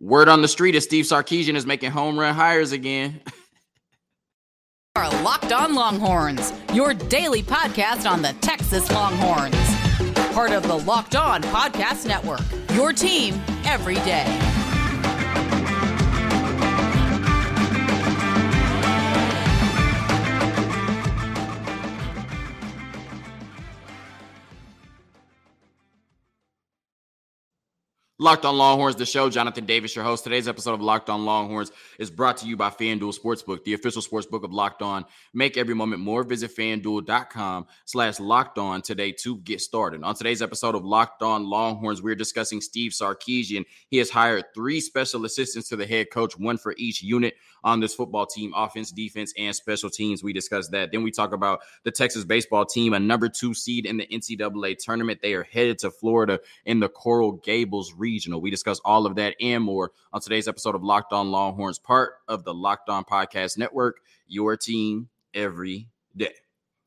Word on the street is Steve Sarkisian is making home run hires again. Are Locked On Longhorns, your daily podcast on the Texas Longhorns. Part of the Locked On Podcast Network, your team every day. Locked On Longhorns, the show. Jonathan Davis, your host. Today's episode of Locked On Longhorns is brought to you by FanDuel Sportsbook, the official sportsbook of Locked On. Make every moment more. Visit FanDuel.com/LockedOn today to get started. On today's episode of Locked On Longhorns, we're discussing Steve Sarkisian. He has hired 3 special assistants to the head coach, one for each unit on this football team, offense, defense, and special teams. We discuss that. Then we talk about the Texas baseball team, a number 2 seed in the NCAA tournament. They are headed to Florida in the Coral Gables Regional. We discuss all of that and more on today's episode of Locked On Longhorns, part of the Locked On Podcast Network, your team every day.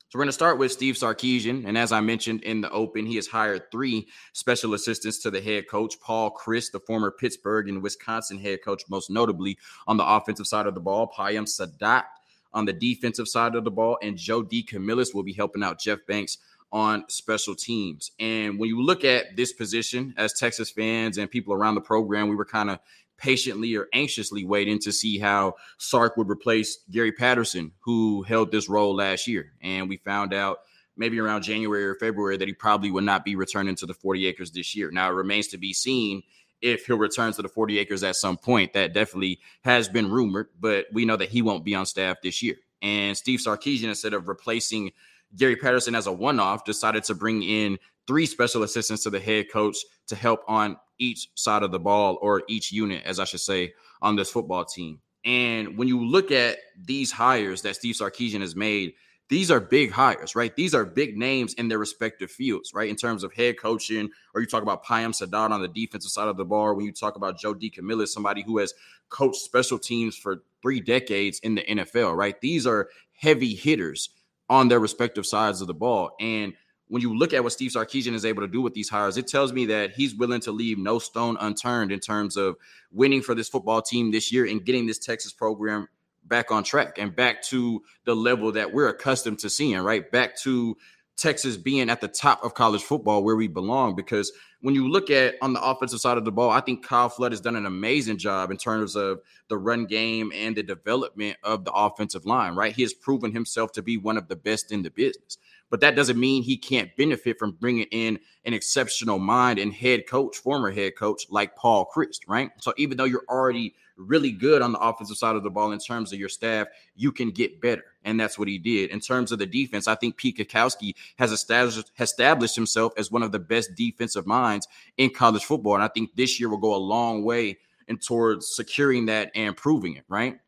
So we're going to start with Steve Sarkisian. And as I mentioned in the open, he has hired 3 special assistants to the head coach, Paul Chryst, the former Pittsburgh and Wisconsin head coach, most notably on the offensive side of the ball, Payam Saadat on the defensive side of the ball, and Joe DeCamillis will be helping out Jeff Banks on special teams. And when you look at this position as Texas fans and people around the program, we were kind of patiently or anxiously waiting to see how Sark would replace Gary Patterson, who held this role last year. And we found out maybe around January or February that he probably would not be returning to the 40 acres this year. Now, it remains to be seen if he'll return to the 40 acres at some point. That definitely has been rumored, but we know that he won't be on staff this year. And Steve Sarkisian, instead of replacing Gary Patterson as a one-off, decided to bring in 3 special assistants to the head coach to help on each side of the ball, or each unit, as I should say, on this football team. And when you look at these hires that Steve Sarkisian has made, these are big hires, right? These are big names in their respective fields, right? In terms of head coaching, or you talk about Payam Saadat on the defensive side of the ball, when you talk about Joe DeCamillis, somebody who has coached special teams for 3 decades in the NFL, right? These are heavy hitters on their respective sides of the ball. And when you look at what Steve Sarkisian is able to do with these hires, it tells me that he's willing to leave no stone unturned in terms of winning for this football team this year and getting this Texas program back on track and back to the level that we're accustomed to seeing, right? Back to Texas being at the top of college football, where we belong. Because when you look at on the offensive side of the ball, I think Kyle Flood has done an amazing job in terms of the run game and the development of the offensive line, right? He has proven himself to be one of the best in the business, but that doesn't mean he can't benefit from bringing in an exceptional mind and head coach, former head coach like Paul Chryst, right? So even though you're already really good on the offensive side of the ball in terms of your staff, you can get better. And that's what he did. In terms of the defense, I think Pete Kakowski has established himself as one of the best defensive minds in college football. And I think this year will go a long way in towards securing that and improving it, right?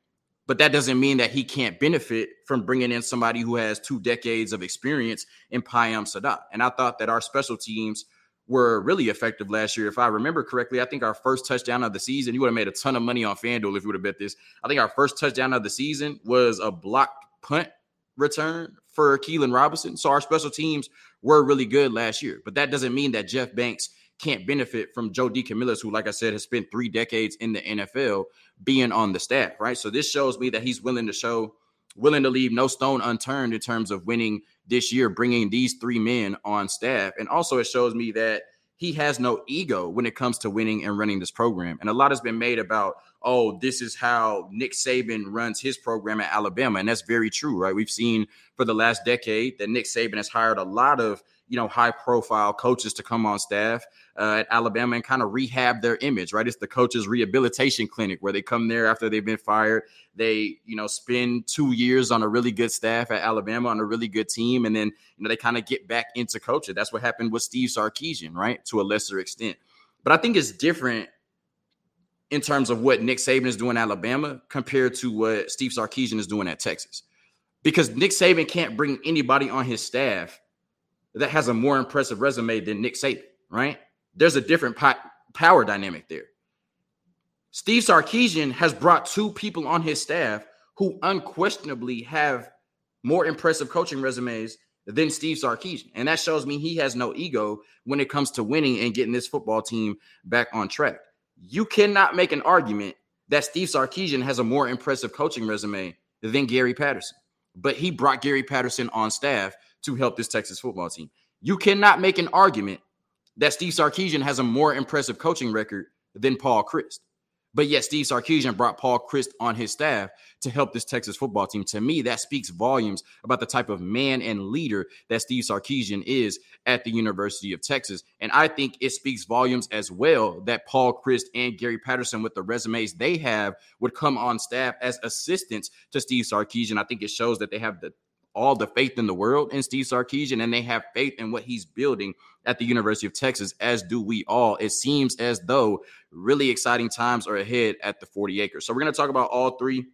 But that doesn't mean that he can't benefit from bringing in somebody who has 2 decades of experience in Payam Saadat. And I thought that our special teams were really effective last year. If I remember correctly, I think our first touchdown of the season, you would have made a ton of money on FanDuel if you would have bet this. I think our first touchdown of the season was a blocked punt return for Keelan Robinson. So our special teams were really good last year. But that doesn't mean that Jeff Banks can't benefit from Joe DeCamillis, who, like I said, has spent 3 decades in the NFL being on the staff, right? So this shows me that he's willing to leave no stone unturned in terms of winning this year, bringing these 3 men on staff. And also it shows me that he has no ego when it comes to winning and running this program. And a lot has been made about, oh, this is how Nick Saban runs his program at Alabama. And that's very true, right? We've seen for the last decade that Nick Saban has hired a lot of, high profile coaches to come on staff at Alabama and kind of rehab their image, right? It's the coaches' rehabilitation clinic where they come there after they've been fired. They, spend 2 years on a really good staff at Alabama on a really good team. And then, they kind of get back into coaching. That's what happened with Steve Sarkisian, right? To a lesser extent. But I think it's different in terms of what Nick Saban is doing at Alabama compared to what Steve Sarkisian is doing at Texas, because Nick Saban can't bring anybody on his staff that has a more impressive resume than Nick Saban, right? There's a different power dynamic there. Steve Sarkisian has brought 2 people on his staff who unquestionably have more impressive coaching resumes than Steve Sarkisian. And that shows me he has no ego when it comes to winning and getting this football team back on track. you cannot make an argument that Steve Sarkisian has a more impressive coaching resume than Gary Patterson. But he brought Gary Patterson on staff to help this Texas football team. You cannot make an argument that Steve Sarkisian has a more impressive coaching record than Paul Chryst. But yet Steve Sarkisian brought Paul Chryst on his staff to help this Texas football team. To me, that speaks volumes about the type of man and leader that Steve Sarkisian is at the University of Texas. And I think it speaks volumes as well that Paul Chryst and Gary Patterson, with the resumes they have, would come on staff as assistants to Steve Sarkisian. I think it shows that they have all the faith in the world in Steve Sarkisian, and they have faith in what he's building at the University of Texas, as do we all. It seems as though really exciting times are ahead at the 40 acres. So we're going to talk about all three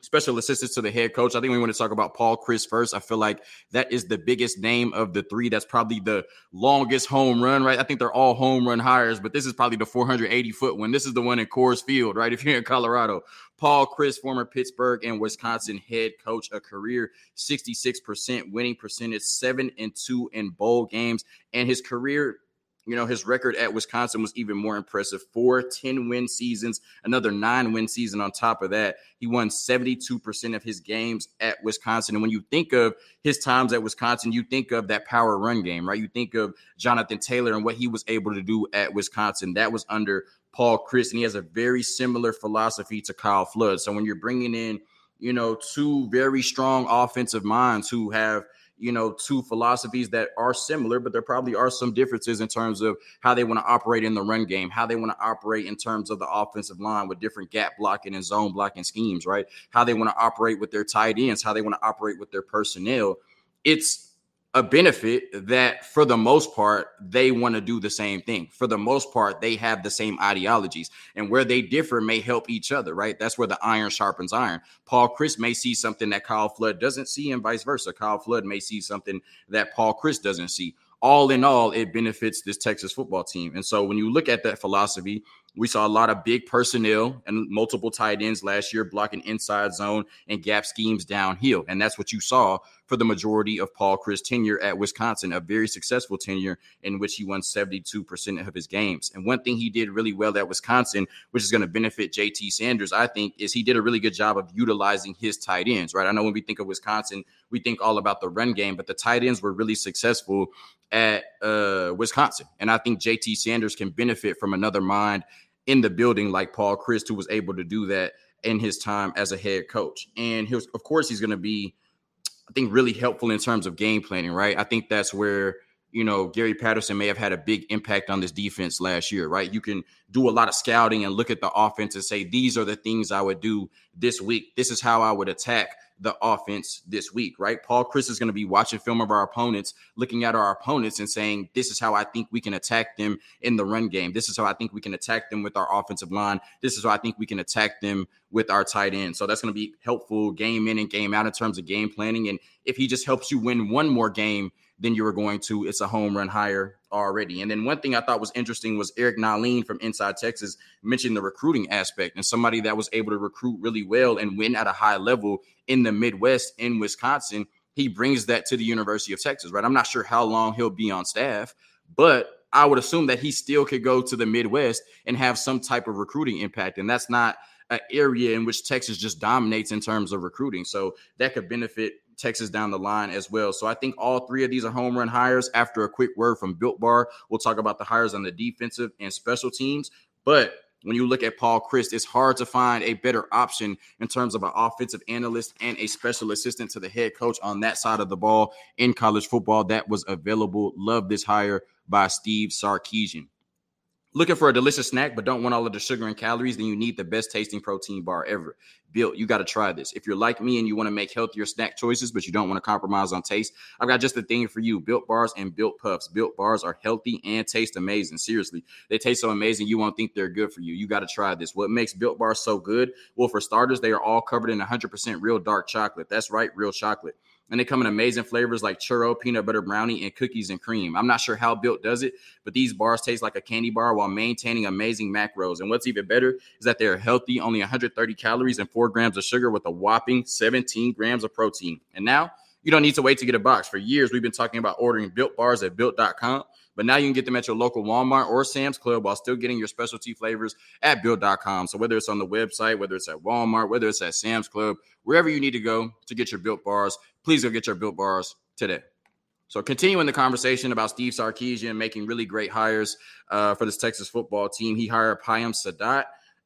special assistants to the head coach. I think we want to talk about Paul Chryst first. I feel like that is the biggest name of the three. That's probably the longest home run, right? I think they're all home run hires, but this is probably the 480-foot one. This is the one in Coors Field, right? If you're in Colorado. Paul Chryst, former Pittsburgh and Wisconsin head coach, a career 66% winning percentage, 7-2 in bowl games. And his career, you know, his record at Wisconsin was even more impressive. 4 10-win seasons, another 9-win season on top of that. He won 72% of his games at Wisconsin. And when you think of his times at Wisconsin, you think of that power run game, right? You think of Jonathan Taylor and what he was able to do at Wisconsin. That was under Paul Chryst, and he has a very similar philosophy to Kyle Flood. So when you're bringing in, you know, two very strong offensive minds who have, you know, two philosophies that are similar, but there probably are some differences in terms of how they want to operate in the run game, how they want to operate in terms of the offensive line with different gap blocking and zone blocking schemes, right? How they want to operate with their tight ends, how they want to operate with their personnel. It's a benefit that for the most part, they want to do the same thing. For the most part, they have the same ideologies, and where they differ may help each other, right? That's where the iron sharpens iron. Paul Chryst may see something that Kyle Flood doesn't see, and vice versa. Kyle Flood may see something that Paul Chryst doesn't see. All in all, it benefits this Texas football team. And so when you look at that philosophy, we saw a lot of big personnel and multiple tight ends last year blocking inside zone and gap schemes downhill. And that's what you saw for the majority of Paul Chryst tenure at Wisconsin, a very successful tenure in which he won 72% of his games. And one thing he did really well at Wisconsin, which is going to benefit J.T. Sanders, I think, is he did a really good job of utilizing his tight ends, right? I know when we think of Wisconsin, we think all about the run game, but the tight ends were really successful at Wisconsin. And I think J.T. Sanders can benefit from another mind in the building like Paul Chryst, who was able to do that in his time as a head coach. And he was, of course, he's going to be, I think, really helpful in terms of game planning, right? I think that's where, you know, Gary Patterson may have had a big impact on this defense last year, right? You can do a lot of scouting and look at the offense and say, these are the things I would do this week. This is how I would attack the offense this week, right? Paul Chryst is going to be watching film of our opponents, looking at our opponents and saying, this is how I think we can attack them in the run game. This is how I think we can attack them with our offensive line. This is how I think we can attack them with our tight end. So that's going to be helpful game in and game out in terms of game planning. And if he just helps you win one more game than you were going to, it's a home run hire already. And then one thing I thought was interesting was Eric Naline from Inside Texas mentioned the recruiting aspect, and somebody that was able to recruit really well and win at a high level in the Midwest in Wisconsin. He brings that to the University of Texas, right? I'm not sure how long he'll be on staff, but I would assume that he still could go to the Midwest and have some type of recruiting impact. And that's not an area in which Texas just dominates in terms of recruiting. So that could benefit Texas down the line as well. So I think all three of these are home run hires. After a quick word from Built Bar, we'll talk about the hires on the defensive and special teams. But when you look at Paul Chryst, it's hard to find a better option in terms of an offensive analyst and a special assistant to the head coach on that side of the ball in college football that was available. Love this hire by Steve Sarkisian. Looking for a delicious snack but don't want all of the sugar and calories? Then you need the best tasting protein bar ever. Built, you got to try this. If you're like me and you want to make healthier snack choices but you don't want to compromise on taste, I've got just the thing for you. Built Bars and Built Puffs. Built Bars are healthy and taste amazing. Seriously, they taste so amazing you won't think they're good for you. You got to try this. What makes Built Bars so good? Well, for starters, they are all covered in 100% real dark chocolate. That's right, real chocolate. And they come in amazing flavors like churro, peanut butter brownie, and cookies and cream. I'm not sure how Built does it, but these bars taste like a candy bar while maintaining amazing macros. And what's even better is that they're healthy, only 130 calories and 4 grams of sugar with a whopping 17 grams of protein. And now you don't need to wait to get a box. For years, we've been talking about ordering Built Bars at Built.com. But now you can get them at your local Walmart or Sam's Club while still getting your specialty flavors at Built.com. So whether it's on the website, whether it's at Walmart, whether it's at Sam's Club, wherever you need to go to get your Built Bars, please go get your Built Bars today. So continuing the conversation about Steve Sarkisian making really great hires for this Texas football team, he hired Payam Saadat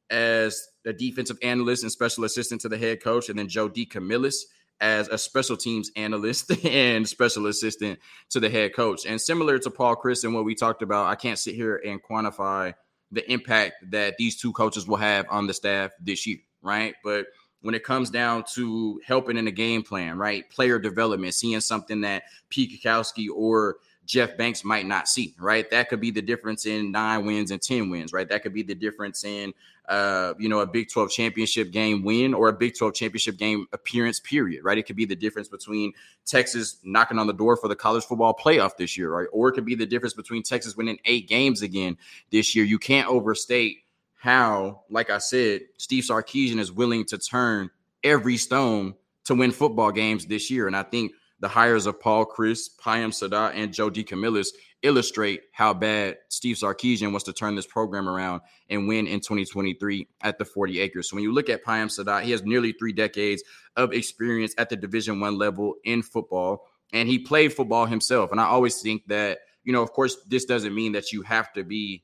as the defensive analyst and special assistant to the head coach, and then Joe DeCamillis as a special teams analyst and special assistant to the head coach. And similar to Paul Chryst and what we talked about, I can't sit here and quantify the impact that these two coaches will have on the staff this year, right? But when it comes down to helping in the game plan, right, player development, seeing something that Pete Kakowski or Jeff Banks might not see, right, that could be the difference in 9 wins and 10 wins, right? That could be the difference in, a Big 12 championship game win or a Big 12 championship game appearance, period, right? It could be the difference between Texas knocking on the door for the college football playoff this year, right? Or it could be the difference between Texas winning 8 games again this year. You can't overstate how, like I said, Steve Sarkisian is willing to turn every stone to win football games this year. And I think the hires of Paul Chryst, Payam Saadat, and Joe DeCamillis illustrate how bad Steve Sarkisian wants to turn this program around and win in 2023 at the 40 acres. So when you look at Payam Saadat, he has nearly 3 decades of experience at the Division I level in football, and he played football himself. And I always think that, of course, this doesn't mean that you have to be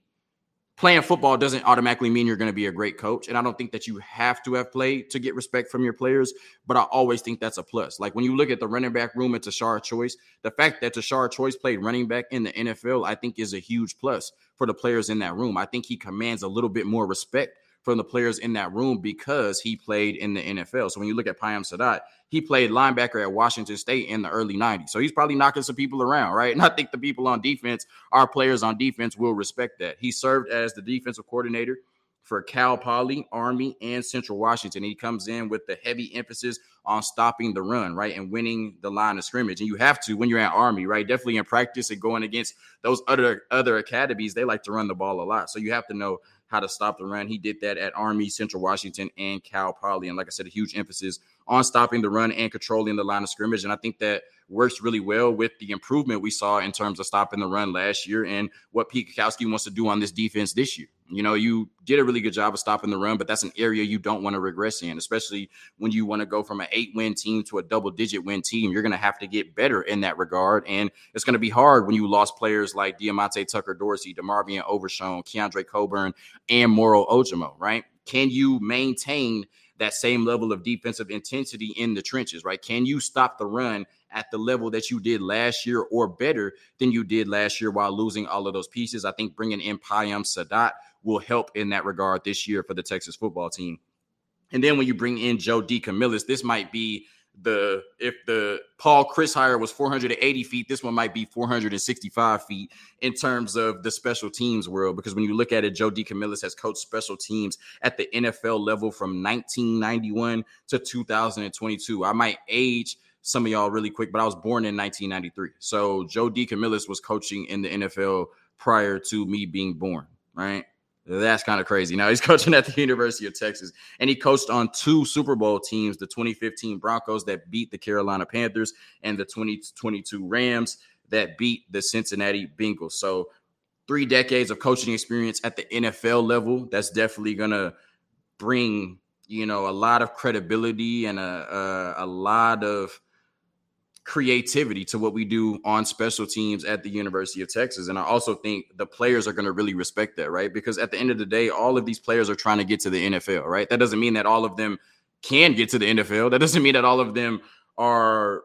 playing football doesn't automatically mean you're going to be a great coach. And I don't think that you have to have played to get respect from your players, but I always think that's a plus. Like when you look at the running back room at Tashar Choice, the fact that Tashar Choice played running back in the NFL, I think is a huge plus for the players in that room. I think he commands a little bit more respect from the players in that room because he played in the NFL. So when you look at Payam Saadat, he played linebacker at Washington State in the early 90s. So he's probably knocking some people around, right? And I think the people on defense, our players on defense, will respect that. He served as the defensive coordinator for Cal Poly, Army, and Central Washington. He comes in with the heavy emphasis on stopping the run, right, and winning the line of scrimmage. And you have to when you're at Army, right, definitely in practice and going against those other academies, they like to run the ball a lot. So you have to know how to stop the run. He did that at Army, Central Washington, and Cal Poly. And like I said, a huge emphasis on stopping the run and controlling the line of scrimmage. And I think that works really well with the improvement we saw in terms of stopping the run last year and what Pete Kakowski wants to do on this defense this year. You did a really good job of stopping the run, but that's an area you don't want to regress in, especially when you want to go from an 8-win team to a double-digit win team. You're going to have to get better in that regard, and it's going to be hard when you lost players like Diamante Tucker-Dorsey, Demarvian Overshone, Keandre Coburn, and Mauro Ojimo, right? Can you maintain that same level of defensive intensity in the trenches, right? Can you stop the run at the level that you did last year or better than you did last year while losing all of those pieces? I think bringing in Payam Saadat will help in that regard this year for the Texas football team. And then when you bring in Joe DeCamillis, this might be if the Paul Chryst hire was 480 feet, this one might be 465 feet in terms of the special teams world. Because when you look at it, Joe DeCamillis has coached special teams at the NFL level from 1991 to 2022. I might age some of y'all really quick, but I was born in 1993. So Joe DeCamillis was coaching in the NFL prior to me being born, right? That's kind of crazy. Now he's coaching at the University of Texas, and he coached on 2 Super Bowl teams, the 2015 Broncos that beat the Carolina Panthers and the 2022 Rams that beat the Cincinnati Bengals. So 3 decades of coaching experience at the NFL level, that's definitely going to bring, a lot of credibility and a lot of creativity to what we do on special teams at the University of Texas. And I also think the players are going to really respect that, right? Because at the end of the day, all of these players are trying to get to the NFL, right? That doesn't mean that all of them can get to the NFL. That doesn't mean that all of them are,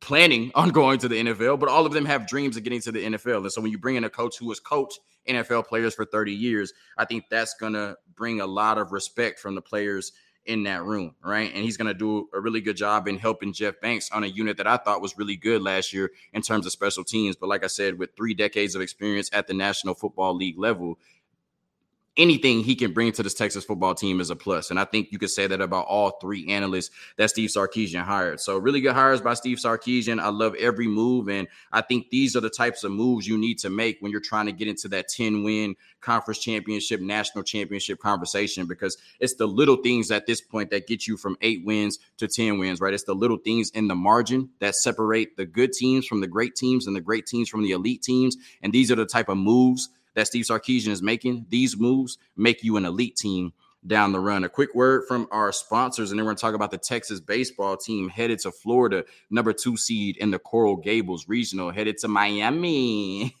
planning on going to the NFL, but all of them have dreams of getting to the NFL. And so when you bring in a coach who has coached NFL players for 30 years, I think that's going to bring a lot of respect from the players in that room, right? And he's going to do a really good job in helping Jeff Banks on a unit that I thought was really good last year in terms of special teams. But like I said, with 3 decades of experience at the National Football League level anything he can bring to this Texas football team is a plus. And I think you could say that about all three analysts that Steve Sarkisian hired. So really good hires by Steve Sarkisian. I love every move. And I think these are the types of moves you need to make when you're trying to get into that 10-win conference championship, national championship conversation, because it's the little things at this point that get you from 8 wins to 10 wins, right? It's the little things in the margin that separate the good teams from the great teams and the great teams from the elite teams. And these are the type of moves that Steve Sarkisian is making. These moves make you an elite team down the run. A quick word from our sponsors, and then we're going to talk about the Texas baseball team headed to Florida, number 2 seed in the Coral Gables Regional, headed to Miami.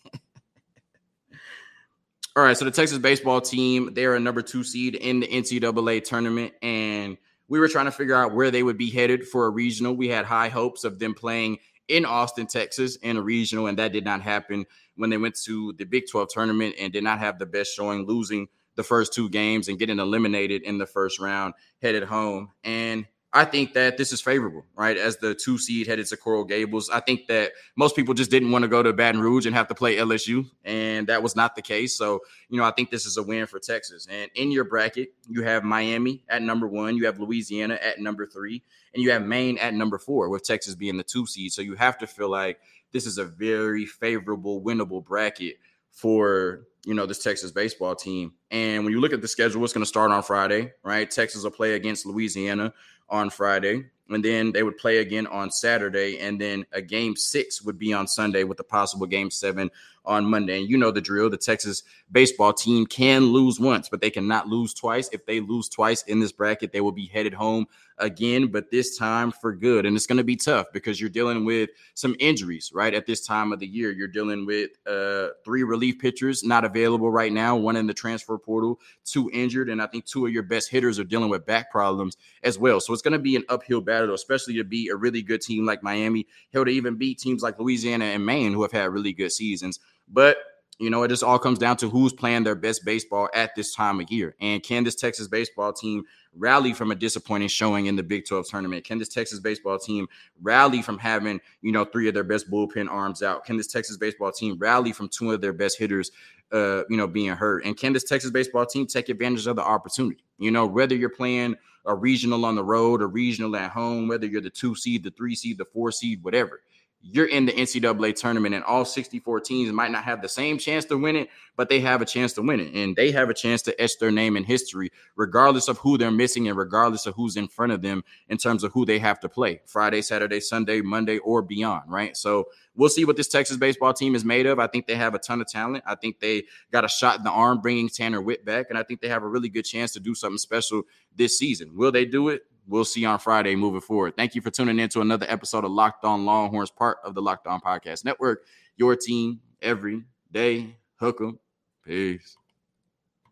All right, so the Texas baseball team, they're a number 2 seed in the NCAA tournament, and we were trying to figure out where they would be headed for a regional. We had high hopes of them playing in Austin, Texas in a regional, and that did not happen when they went to the Big 12 tournament and did not have the best showing, losing the first 2 games and getting eliminated in the first round, headed home. And I think that this is favorable, right? As the 2 seed headed to Coral Gables, I think that most people just didn't want to go to Baton Rouge and have to play LSU, and that was not the case. So, I think this is a win for Texas. And in your bracket, you have Miami at number 1, you have Louisiana at number 3, and you have Maine at number 4, with Texas being the 2 seed. So you have to feel like this is a very favorable, winnable bracket for this Texas baseball team. And when you look at the schedule, it's going to start on Friday, right? Texas will play against Louisiana on Friday, and then they would play again on Saturday, and then a game 6 would be on Sunday with a possible game 7 on Monday. And you know the drill. The Texas baseball team can lose once, but they cannot lose twice. If they lose twice in this bracket, they will be headed home again, but this time for good. And it's going to be tough because you're dealing with some injuries, right? At this time of the year, you're dealing with 3 relief pitchers not available right now, 1 in the transfer portal, 2 injured, and I think 2 of your best hitters are dealing with back problems as well. So it's going to be an uphill battle, especially to beat a really good team like Miami, to even beat teams like Louisiana and Maine who have had really good seasons. But, it just all comes down to who's playing their best baseball at this time of year. And can this Texas baseball team rally from a disappointing showing in the Big 12 tournament? Can this Texas baseball team rally from having, 3 of their best bullpen arms out? Can this Texas baseball team rally from 2 of their best hitters, being hurt? And can this Texas baseball team take advantage of the opportunity? Whether you're playing a regional on the road, a regional at home, whether you're the 2 seed, the 3 seed, the 4 seed, whatever, you're in the NCAA tournament, and all 64 teams might not have the same chance to win it, but they have a chance to win it, and they have a chance to etch their name in history, regardless of who they're missing and regardless of who's in front of them in terms of who they have to play Friday, Saturday, Sunday, Monday, or beyond, right? So we'll see what this Texas baseball team is made of. I think they have a ton of talent. I think they got a shot in the arm bringing Tanner Whit back, and I think they have a really good chance to do something special this season. Will they do it? We'll see on Friday moving forward. Thank you for tuning in to another episode of Locked On Longhorns, part of the Locked On Podcast Network. Your team every day. Hook 'em. Peace.